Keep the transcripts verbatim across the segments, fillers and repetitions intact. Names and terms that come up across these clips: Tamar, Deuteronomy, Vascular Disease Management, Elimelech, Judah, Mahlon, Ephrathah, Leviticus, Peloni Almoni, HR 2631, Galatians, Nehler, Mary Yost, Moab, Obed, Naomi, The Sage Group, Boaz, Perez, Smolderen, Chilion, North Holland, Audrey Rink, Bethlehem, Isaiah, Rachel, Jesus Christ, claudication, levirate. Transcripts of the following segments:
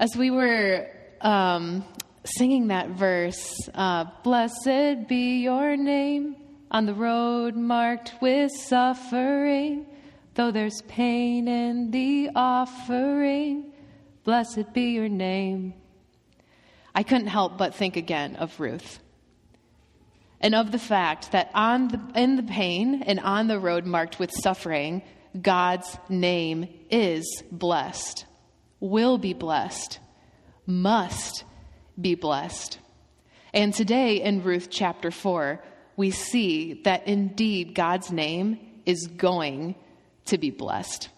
As we were um, singing that verse, uh, blessed be your name on the road marked with suffering, though there's pain in the offering, blessed be your name. I couldn't help but think again of Ruth and of the fact that on the, in the pain and on the road marked with suffering, God's name is blessed, will be blessed, must be blessed. And today in Ruth chapter four, we see that indeed God's name is going to be blessed.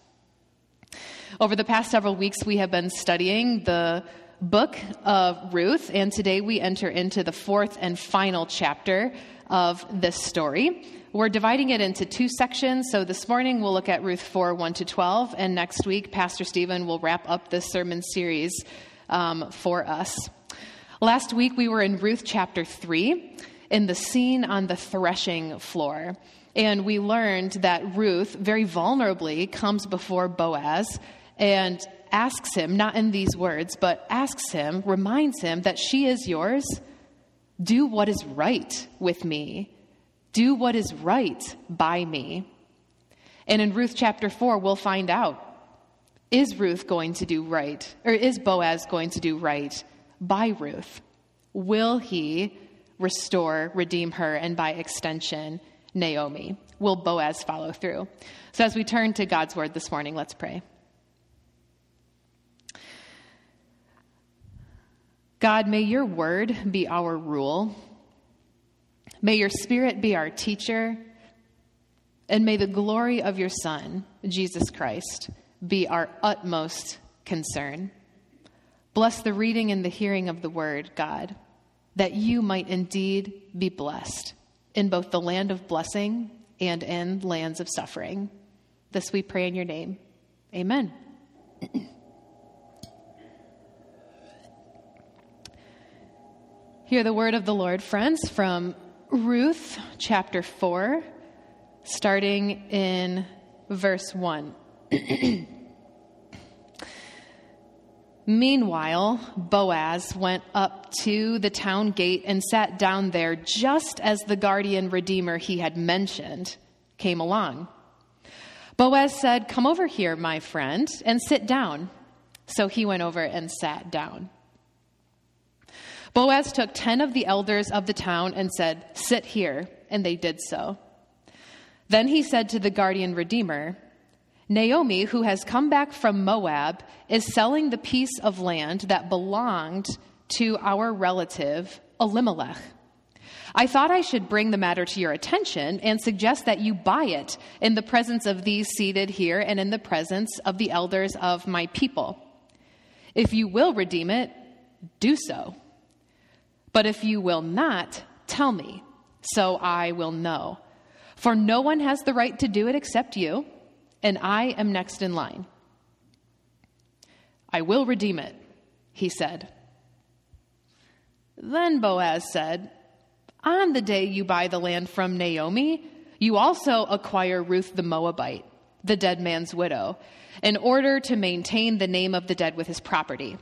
Over the past several weeks, we have been studying the book of Ruth, and today we enter into the fourth and final chapter of this story. We're dividing it into two sections, so this morning we'll look at Ruth four, one to twelve, and next week Pastor Stephen will wrap up this sermon series um, for us. Last week we were in Ruth chapter three, in the scene on the threshing floor, and we learned that Ruth very vulnerably comes before Boaz and asks him, not in these words, but asks him, reminds him that she is yours. Do what is right with me. Do what is right by me. And in Ruth chapter four, we'll find out, is Ruth going to do right, or is Boaz going to do right by Ruth? Will he restore, redeem her, and by extension, Naomi? Will Boaz follow through? So as we turn to God's word this morning, let's pray. God, may your word be our rule. May your spirit be our teacher. And may the glory of your Son, Jesus Christ, be our utmost concern. Bless the reading and the hearing of the word, God, that you might indeed be blessed in both the land of blessing and in lands of suffering. This we pray in your name. Amen. Hear the word of the Lord, friends, from Ruth chapter four, starting in verse one. Meanwhile, Boaz went up to the town gate and sat down there just as the guardian redeemer he had mentioned came along. Boaz said, "Come over here, my friend, and sit down." So he went over and sat down. Boaz took ten of the elders of the town and said, "Sit here," and they did so. Then he said to the guardian redeemer, "Naomi, who has come back from Moab, is selling the piece of land that belonged to our relative Elimelech. I thought I should bring the matter to your attention and suggest that you buy it in the presence of these seated here and in the presence of the elders of my people. If you will redeem it, do so. But if you will not, tell me, so I will know. For no one has the right to do it except you, and I am next in line." "I will redeem it," he said. Then Boaz said, "On the day you buy the land from Naomi, you also acquire Ruth the Moabite, the dead man's widow, in order to maintain the name of the dead with his property."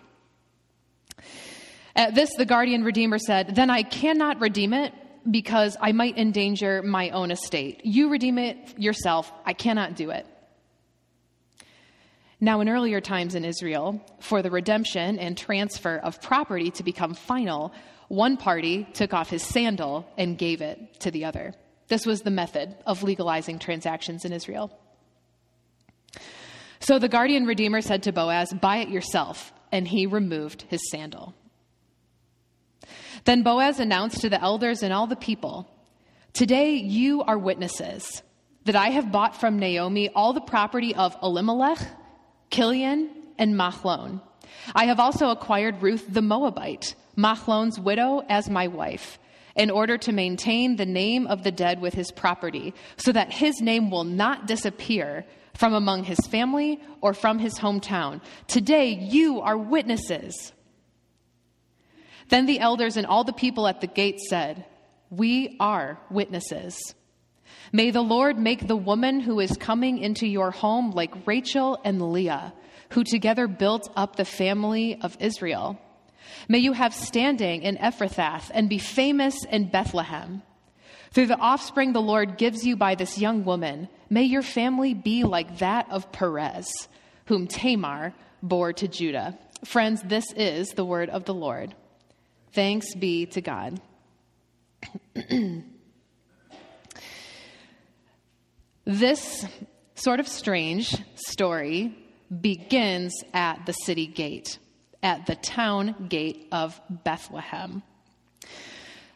At this, the guardian redeemer said, "Then I cannot redeem it because I might endanger my own estate. You redeem it yourself. I cannot do it." Now, in earlier times in Israel, for the redemption and transfer of property to become final, one party took off his sandal and gave it to the other. This was the method of legalizing transactions in Israel. So the guardian redeemer said to Boaz, "Buy it yourself," and he removed his sandal. Then Boaz announced to the elders and all the people, "Today you are witnesses that I have bought from Naomi all the property of Elimelech, Chilion, and Mahlon. I have also acquired Ruth the Moabite, Mahlon's widow, as my wife, in order to maintain the name of the dead with his property, so that his name will not disappear from among his family or from his hometown. Today you are witnesses." Then the elders and all the people at the gate said, "We are witnesses. May the Lord make the woman who is coming into your home like Rachel and Leah, who together built up the family of Israel. May you have standing in Ephrathah and be famous in Bethlehem. Through the offspring the Lord gives you by this young woman, may your family be like that of Perez, whom Tamar bore to Judah. Friends, this is the word of the Lord. Thanks be to God. This sort of strange story begins at the city gate, at the town gate of Bethlehem.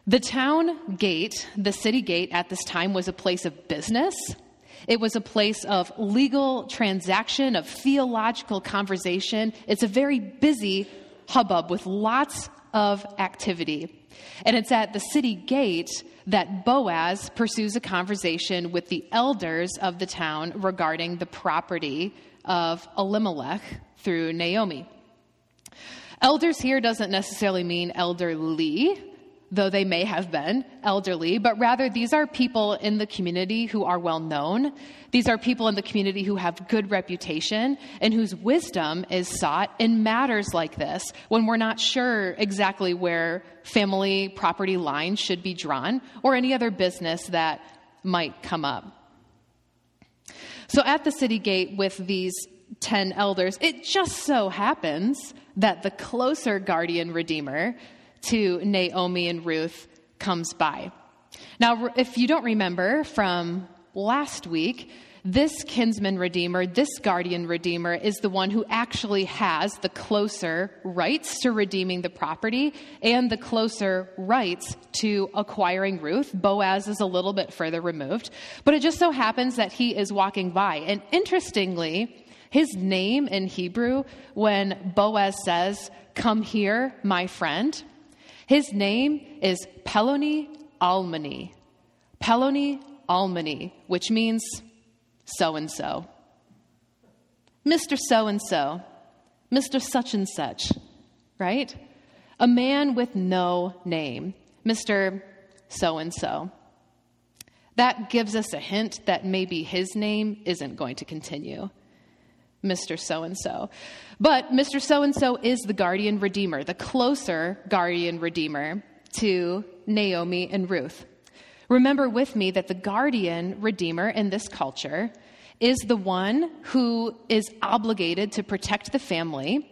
The town gate, the city gate at this time, was a place of business. It was a place of legal transaction, of theological conversation. It's a very busy hubbub with lots of activity. And it's at the city gate that Boaz pursues a conversation with the elders of the town regarding the property of Elimelech through Naomi. Elders here doesn't necessarily mean elderly, though they may have been elderly, but rather these are people in the community who are well known. These are people in the community who have good reputation and whose wisdom is sought in matters like this when we're not sure exactly where family property lines should be drawn or any other business that might come up. So at the city gate with these ten elders, it just so happens that the closer guardian redeemer to Naomi and Ruth comes by. Now, if you don't remember from last week, this kinsman redeemer, this guardian redeemer, is the one who actually has the closer rights to redeeming the property and the closer rights to acquiring Ruth. Boaz is a little bit further removed, but it just so happens that he is walking by. And interestingly, his name in Hebrew, when Boaz says, "Come here, my friend," his name is Peloni Almoni, Peloni Almoni, which means so-and-so. Mister So-and-so, Mister Such-and-such, right? A man with no name, Mister So-and-so. That gives us a hint that maybe his name isn't going to continue, Mister So-and-so. But Mister So-and-so is the guardian redeemer, the closer guardian redeemer to Naomi and Ruth. Remember with me that the guardian redeemer in this culture is the one who is obligated to protect the family,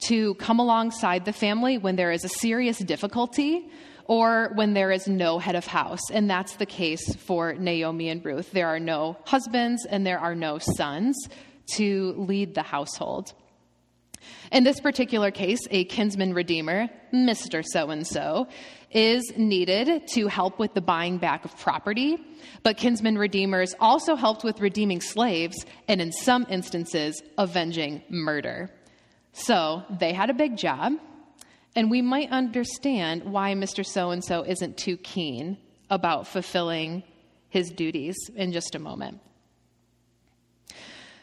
to come alongside the family when there is a serious difficulty or when there is no head of house. And that's the case for Naomi and Ruth. There are no husbands and there are no sons to lead the household. In this particular case, a kinsman redeemer, Mister So-and-so, is needed to help with the buying back of property, but kinsman redeemers also helped with redeeming slaves and in some instances, avenging murder. So they had a big job, and we might understand why Mister So-and-so isn't too keen about fulfilling his duties in just a moment.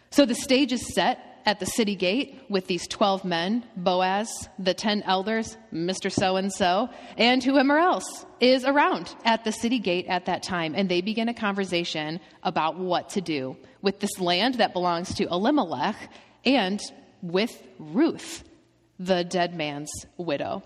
So the stage is set at the city gate with these twelve men, Boaz, the ten elders, Mister So-and-so, and whoever else is around at the city gate at that time. And they begin a conversation about what to do with this land that belongs to Elimelech and with Ruth, the dead man's widow.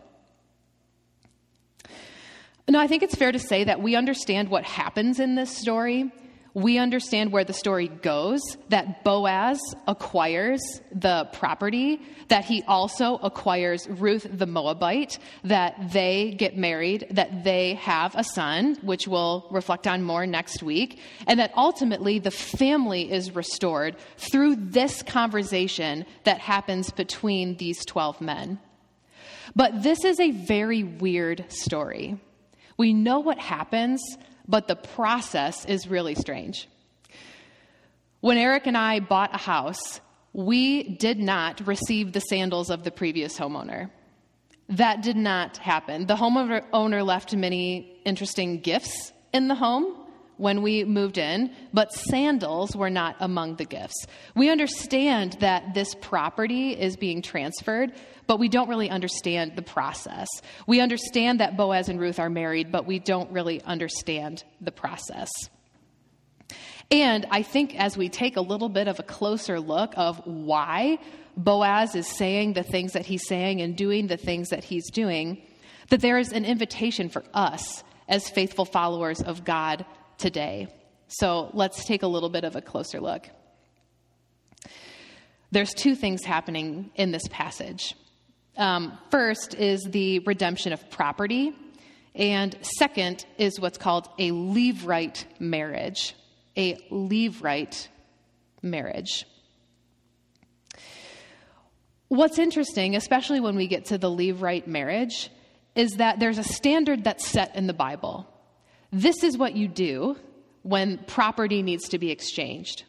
Now, I think it's fair to say that we understand what happens in this story. We understand where the story goes, that Boaz acquires the property, that he also acquires Ruth the Moabite, that they get married, that they have a son, which we'll reflect on more next week, and that ultimately the family is restored through this conversation that happens between these twelve men. But this is a very weird story. We know what happens, but the process is really strange. When Eric and I bought a house, we did not receive the sandals of the previous homeowner. That did not happen. The homeowner left many interesting gifts in the home when we moved in, but sandals were not among the gifts. We understand that this property is being transferred, but we don't really understand the process. We understand that Boaz and Ruth are married, but we don't really understand the process. And I think as we take a little bit of a closer look of why Boaz is saying the things that he's saying and doing the things that he's doing, that there is an invitation for us as faithful followers of God today. So let's take a little bit of a closer look. There's two things happening in this passage. Um, first is the redemption of property. And second is what's called a levirate marriage. A levirate marriage. What's interesting, especially when we get to the levirate marriage, is that there's a standard that's set in the Bible. This is what you do when property needs to be exchanged.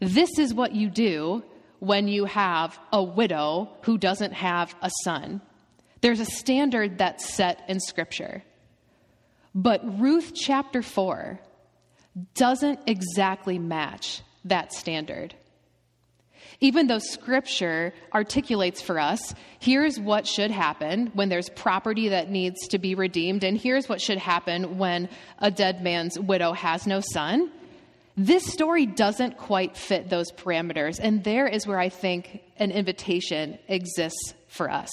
This is what you do when you have a widow who doesn't have a son. There's a standard that's set in Scripture. But Ruth chapter four doesn't exactly match that standard. Even though Scripture articulates for us, here's what should happen when there's property that needs to be redeemed, and here's what should happen when a dead man's widow has no son, this story doesn't quite fit those parameters. And there is where I think an invitation exists for us.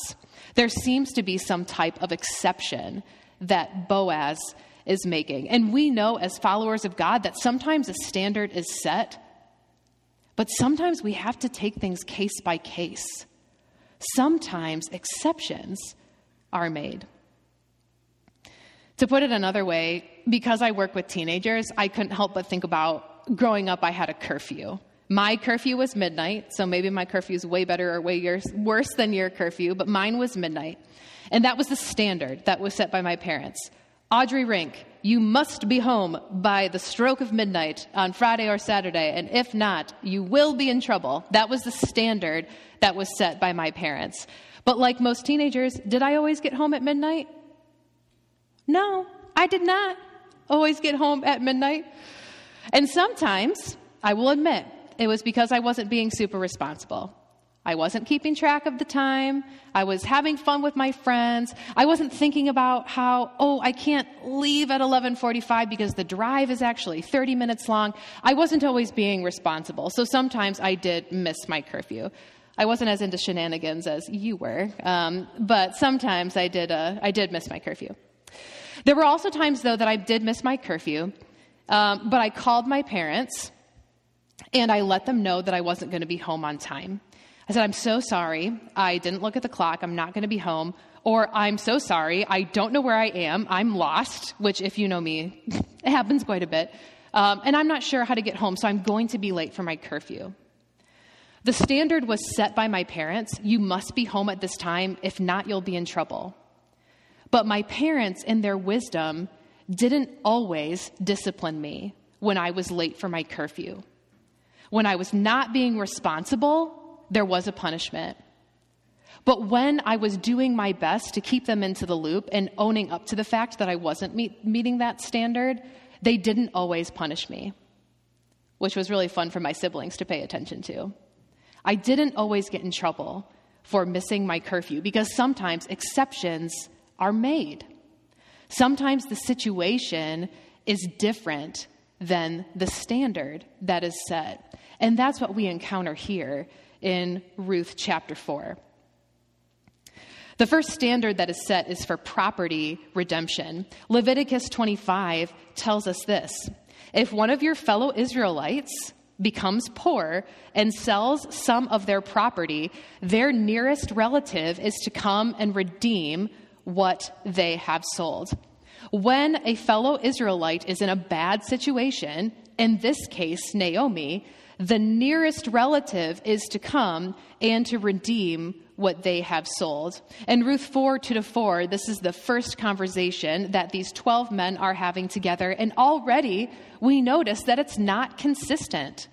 There seems to be some type of exception that Boaz is making. And we know as followers of God that sometimes a standard is set, but sometimes we have to take things case by case. Sometimes exceptions are made. To put it another way, because I work with teenagers, I couldn't help but think about growing up, I had a curfew. My curfew was midnight, so maybe my curfew is way better or way worse than your curfew, but mine was midnight. And that was the standard that was set by my parents. Audrey Rink, you must be home by the stroke of midnight on Friday or Saturday, and if not, you will be in trouble. That was the standard that was set by my parents. But like most teenagers, did I always get home at midnight? No, I did not always get home at midnight. And sometimes, I will admit, it was because I wasn't being super responsible. I wasn't keeping track of the time. I was having fun with my friends. I wasn't thinking about how, oh, I can't leave at eleven forty-five because the drive is actually thirty minutes long. I wasn't always being responsible. So sometimes I did miss my curfew. I wasn't as into shenanigans as you were, um, but sometimes I did, uh, I did miss my curfew. There were also times, though, that I did miss my curfew, um, but I called my parents and I let them know that I wasn't going to be home on time. I said, I'm so sorry. I didn't look at the clock. I'm not going to be home. Or I'm so sorry. I don't know where I am. I'm lost, which if you know me, it happens quite a bit. Um, and I'm not sure how to get home, so I'm going to be late for my curfew. The standard was set by my parents. You must be home at this time. If not, you'll be in trouble. But my parents, in their wisdom, didn't always discipline me when I was late for my curfew. When I was not being responsible, there was a punishment. But when I was doing my best to keep them into the loop and owning up to the fact that I wasn't meet, meeting that standard, they didn't always punish me, which was really fun for my siblings to pay attention to. I didn't always get in trouble for missing my curfew because sometimes exceptions are made. Sometimes the situation is different than the standard that is set. And that's what we encounter here in Ruth chapter four. The first standard that is set is for property redemption. Leviticus twenty-five tells us this. If one of your fellow Israelites becomes poor and sells some of their property, their nearest relative is to come and redeem what they have sold. When a fellow Israelite is in a bad situation, in this case, Naomi, the nearest relative is to come and to redeem what they have sold. And Ruth four, two to four, this is the first conversation that these twelve men are having together. And already we notice that it's not consistent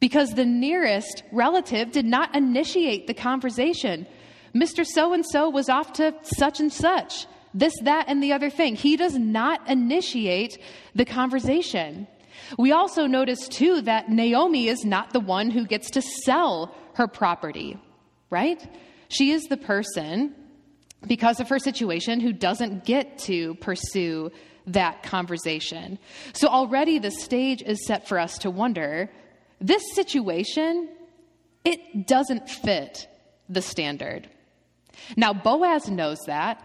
because the nearest relative did not initiate the conversation. Mister So-and-so was off to such and such, this, that, and the other thing. He does not initiate the conversation. We also notice, too, that Naomi is not the one who gets to sell her property, right? She is the person, because of her situation, who doesn't get to pursue that conversation. So already the stage is set for us to wonder, this situation, it doesn't fit the standard. Now, Boaz knows that,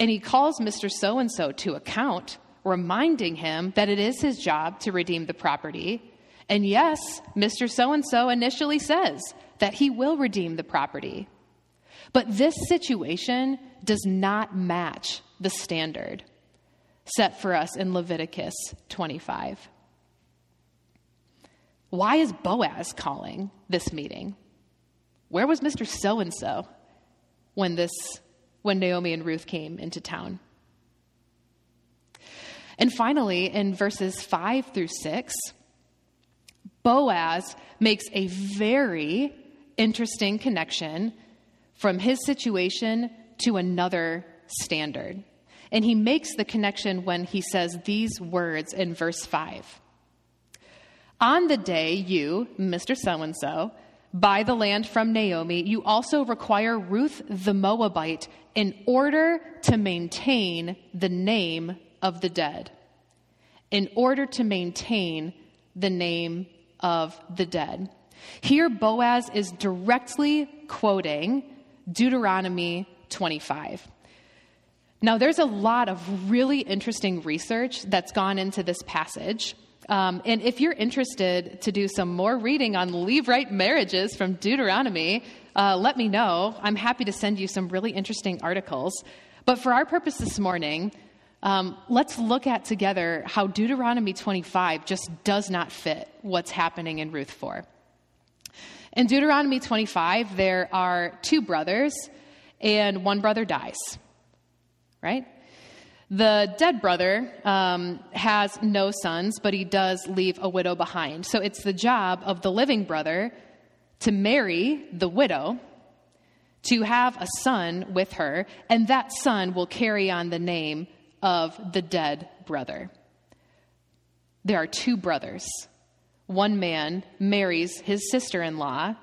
and he calls Mister So-and-so to account, reminding him that it is his job to redeem the property. And yes, Mister So-and-so initially says that he will redeem the property. But this situation does not match the standard set for us in Leviticus twenty-five. Why is Boaz calling this meeting? Where was Mister So-and-so when this, when Naomi and Ruth came into town? And finally, in verses five through six, Boaz makes a very interesting connection from his situation to another standard. And he makes the connection when he says these words in verse five. On the day you, Mister So-and-so, buy the land from Naomi, you also require Ruth the Moabite in order to maintain the name of the dead. In order to maintain the name of the dead. Here Boaz is directly quoting Deuteronomy twenty-five. Now, there's a lot of really interesting research that's gone into this passage. Um, and if you're interested to do some more reading on levirate marriages from Deuteronomy, uh, let me know. I'm happy to send you some really interesting articles. But for our purpose this morning, um, let's look at together how Deuteronomy twenty-five just does not fit what's happening in Ruth four. In Deuteronomy twenty-five, there are two brothers, and one brother dies, right? The dead brother um, has no sons, but he does leave a widow behind. So it's the job of the living brother to marry the widow, to have a son with her, and that son will carry on the name of the dead brother. There are two brothers. One man marries his sister-in-law.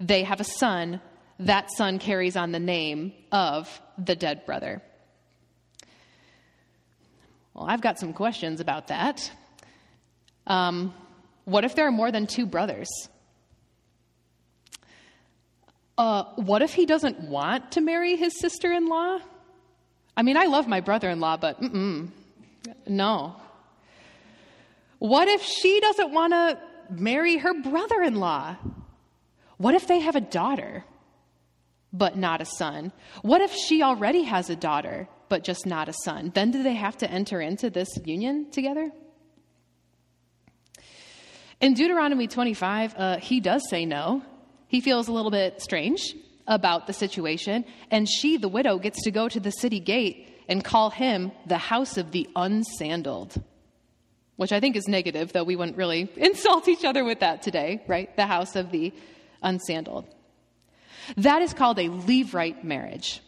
They have a son. That son carries on the name of the dead brother. Well, I've got some questions about that. Um, what if there are more than two brothers? Uh, what if he doesn't want to marry his sister-in-law? I mean, I love my brother-in-law, but mm-mm, no. What if she doesn't want to marry her brother-in-law? What if they have a daughter, but not a son? What if she already has a daughter, but just not a son? Then do they have to enter into this union together? In Deuteronomy twenty-five, uh, he does say no. He feels a little bit strange about the situation, and she, the widow, gets to go to the city gate and call him the house of the unsandaled, which I think is negative, though we wouldn't really insult each other with that today, right? The house of the unsandaled. That is called a levirate marriage.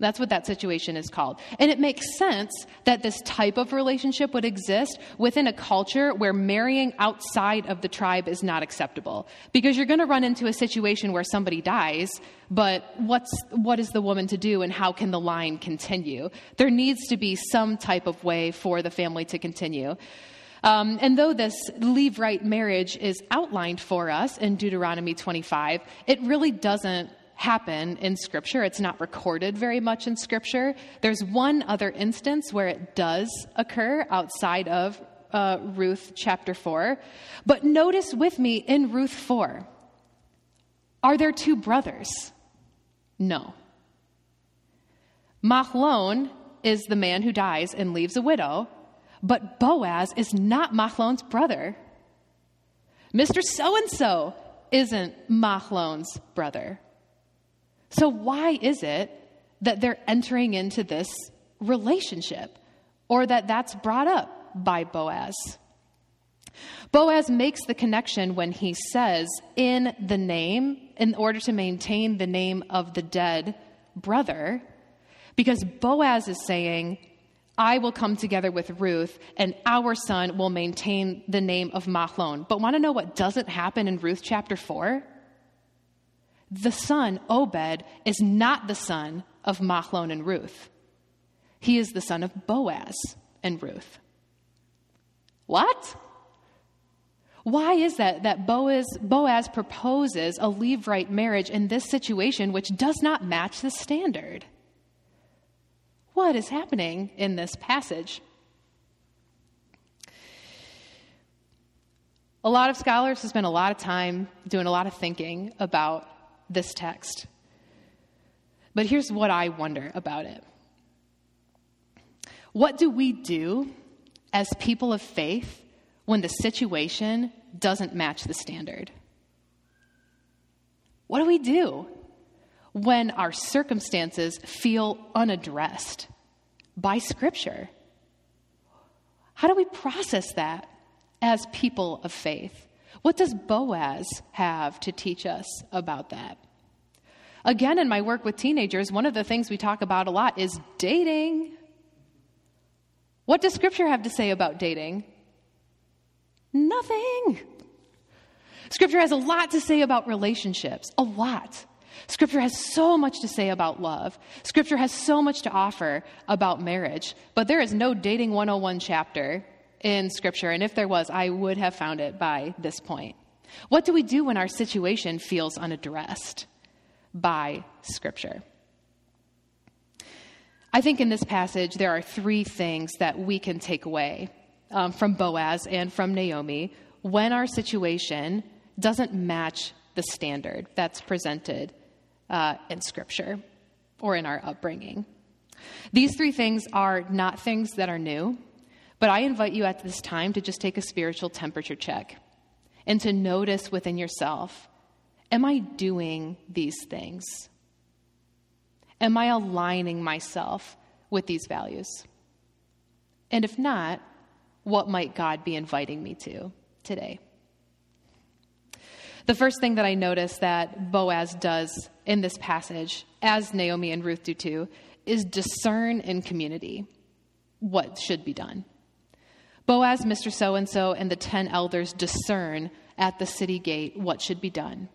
That's what that situation is called. And it makes sense that this type of relationship would exist within a culture where marrying outside of the tribe is not acceptable, because you're going to run into a situation where somebody dies, but what's, what is the woman to do and how can the line continue? There needs to be some type of way for the family to continue. Um, and though this levirate marriage is outlined for us in Deuteronomy twenty-five, it really doesn't happen in Scripture. It's not recorded very much in Scripture. There's one other instance where it does occur outside of uh, Ruth chapter four. But notice with me in Ruth four, are there two brothers? No. Mahlon is the man who dies and leaves a widow. But Boaz is not Mahlon's brother. Mister So-and-so isn't Mahlon's brother. So why is it that they're entering into this relationship, or that that's brought up by Boaz? Boaz makes the connection when he says, in the name, in order to maintain the name of the dead brother, because Boaz is saying, I will come together with Ruth, and our son will maintain the name of Mahlon. But want to know what doesn't happen in Ruth chapter four? The son, Obed, is not the son of Mahlon and Ruth. He is the son of Boaz and Ruth. What? Why is that that Boaz, Boaz proposes a Levirate marriage in this situation, which does not match the standard? What is happening in this passage? A lot of scholars have spent a lot of time doing a lot of thinking about this text. But here's what I wonder about it. What do we do as people of faith when the situation doesn't match the standard? What do we do when our circumstances feel unaddressed by Scripture? How do we process that as people of faith? What does Boaz have to teach us about that? Again, in my work with teenagers, one of the things we talk about a lot is dating. What does Scripture have to say about dating? Nothing. Scripture has a lot to say about relationships, a lot. Scripture has so much to say about love. Scripture has so much to offer about marriage, but there is no dating one oh one chapter in Scripture, and if there was, I would have found it by this point. What do we do when our situation feels unaddressed by Scripture? I think in this passage, there are three things that we can take away um, from Boaz and from Naomi when our situation doesn't match the standard that's presented uh, in Scripture or in our upbringing. These three things are not things that are new. But I invite you at this time to just take a spiritual temperature check and to notice within yourself, am I doing these things? Am I aligning myself with these values? And if not, what might God be inviting me to today? The first thing that I notice that Boaz does in this passage, as Naomi and Ruth do too, is discern in community what should be done. Boaz, Mister So-and-so, and the ten elders discern at the city gate what should be done.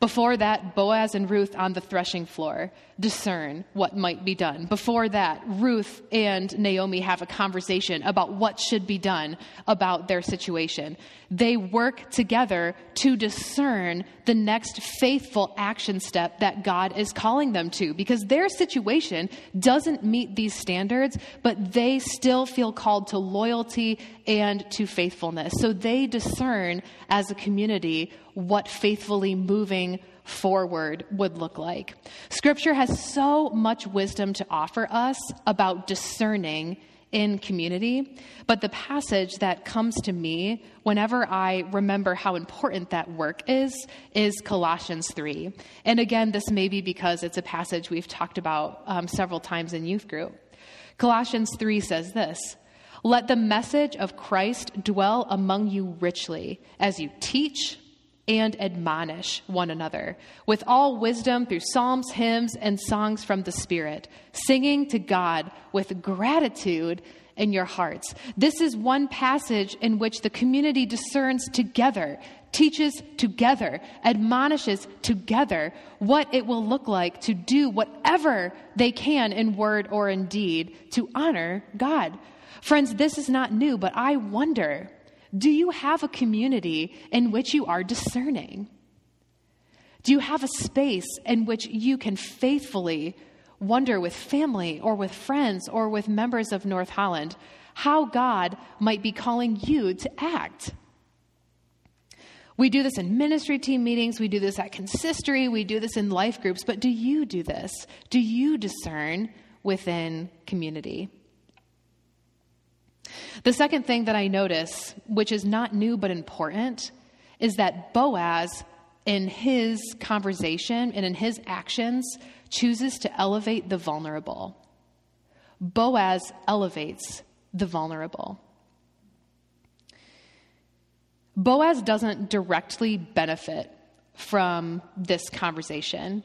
Before that, Boaz and Ruth on the threshing floor discern what might be done. Before that, Ruth and Naomi have a conversation about what should be done about their situation. They work together to discern the next faithful action step that God is calling them to, because their situation doesn't meet these standards, but they still feel called to loyalty and to faithfulness. So they discern as a community what faithfully moving forward would look like. Scripture has so much wisdom to offer us about discerning in community, but the passage that comes to me whenever I remember how important that work is, is Colossians three. And again, this may be because it's a passage we've talked about um, several times in youth group. Colossians three says this, "Let the message of Christ dwell among you richly as you teach and admonish one another with all wisdom through psalms, hymns, and songs from the Spirit, singing to God with gratitude in your hearts." This is one passage in which the community discerns together, teaches together, admonishes together what it will look like to do whatever they can in word or in deed to honor God. Friends, this is not new, but I wonder, do you have a community in which you are discerning? Do you have a space in which you can faithfully wonder with family or with friends or with members of North Holland how God might be calling you to act? We do this in ministry team meetings. We do this at consistory. We do this in life groups. But do you do this? Do you discern within community? The second thing that I notice, which is not new but important, is that Boaz, in his conversation and in his actions, chooses to elevate the vulnerable. Boaz elevates the vulnerable. Boaz doesn't directly benefit from this conversation.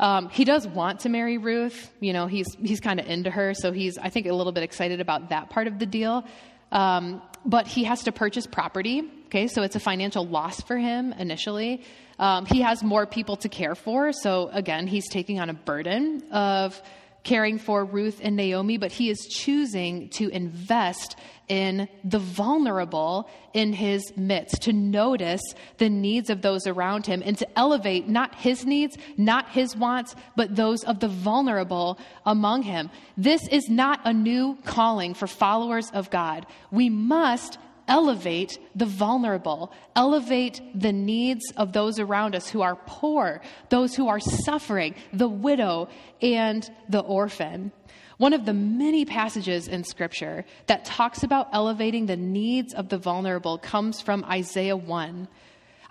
Um, he does want to marry Ruth. You know, he's he's kind of into her, so he's, I think, a little bit excited about that part of the deal. Um, but he has to purchase property, okay? So it's a financial loss for him initially. Um, he has more people to care for, so again, he's taking on a burden of caring for Ruth and Naomi, but he is choosing to invest in the vulnerable in his midst, to notice the needs of those around him and to elevate not his needs, not his wants, but those of the vulnerable among him. This is not a new calling for followers of God. We must elevate the vulnerable, elevate the needs of those around us who are poor, those who are suffering, the widow and the orphan. One of the many passages in Scripture that talks about elevating the needs of the vulnerable comes from Isaiah one.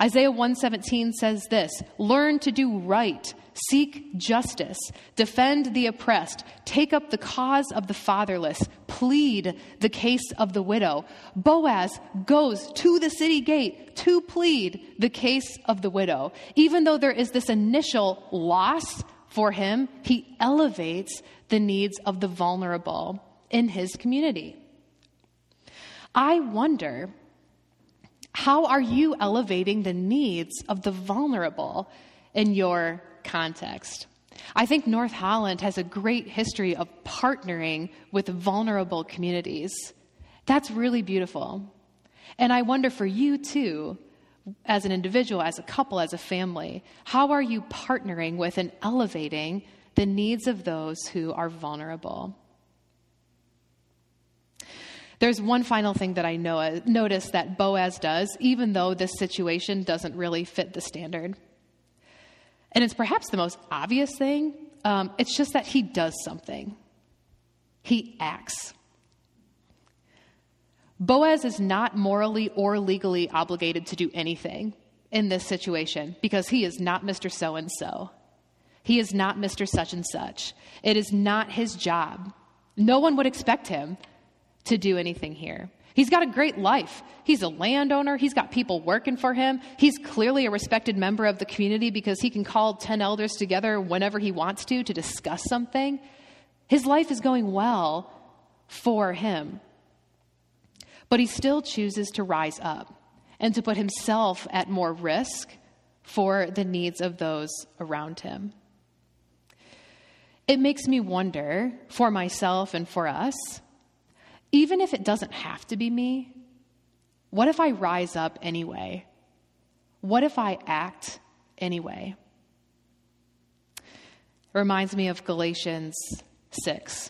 Isaiah one seventeen says this, "Learn to do right, seek justice, defend the oppressed, take up the cause of the fatherless, plead the case of the widow. Boaz goes to the city gate to plead the case of the widow." Even though there is this initial loss for him, he elevates the needs of the vulnerable in his community. I wonder, how are you elevating the needs of the vulnerable in your context? I think North Holland has a great history of partnering with vulnerable communities. That's really beautiful. And I wonder for you too, as an individual, as a couple, as a family, how are you partnering with and elevating the needs of those who are vulnerable? There's one final thing that I know, notice that Boaz does, even though this situation doesn't really fit the standard. And it's perhaps the most obvious thing. Um, it's just that he does something. He acts. Boaz is not morally or legally obligated to do anything in this situation because he is not Mister So-and-so. He is not Mister Such-and-such. It is not his job. No one would expect him to do anything here. He's got a great life. He's a landowner. He's got people working for him. He's clearly a respected member of the community because he can call ten elders together whenever he wants to, to discuss something. His life is going well for him. But he still chooses to rise up and to put himself at more risk for the needs of those around him. It makes me wonder for myself and for us, even if it doesn't have to be me, what if I rise up anyway? What if I act anyway? It reminds me of Galatians six.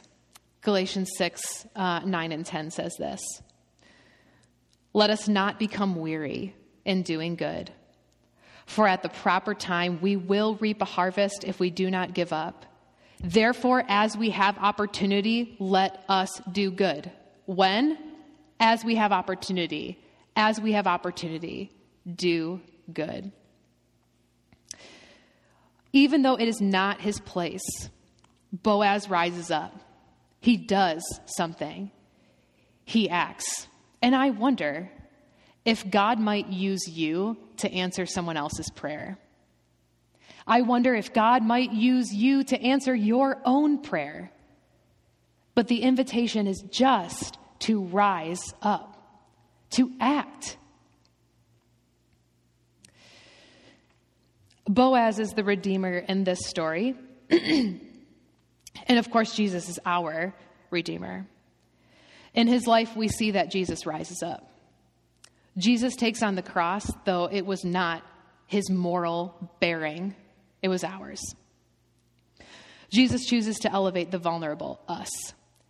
Galatians six, uh, nine and ten says this, "Let us not become weary in doing good, for at the proper time we will reap a harvest if we do not give up. Therefore, as we have opportunity, let us do good." When? As we have opportunity. As we have opportunity, do good. Even though it is not his place, Boaz rises up. He does something. He acts. And I wonder if God might use you to answer someone else's prayer. I wonder if God might use you to answer your own prayer. But the invitation is just to rise up, to act. Boaz is the Redeemer in this story. And of course, Jesus is our Redeemer. In his life, we see that Jesus rises up. Jesus takes on the cross, though it was not his moral bearing. It was ours. Jesus chooses to elevate the vulnerable, us,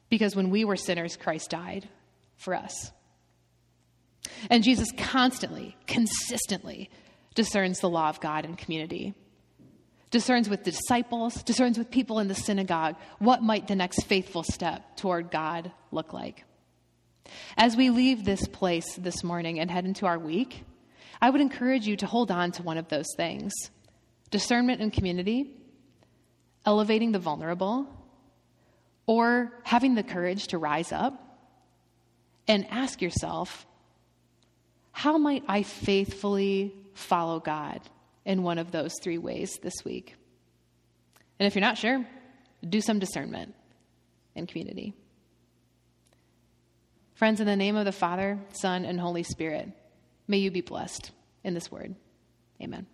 because when we were sinners, Christ died for us. And Jesus constantly, consistently discerns the law of God in community, discerns with the disciples, discerns with people in the synagogue, what might the next faithful step toward God look like. As we leave this place this morning and head into our week, I would encourage you to hold on to one of those things: discernment and community, elevating the vulnerable, or having the courage to rise up and ask yourself, how might I faithfully follow God in one of those three ways this week? And if you're not sure, do some discernment and community. Friends, in the name of the Father, Son, and Holy Spirit, may you be blessed in this word. Amen.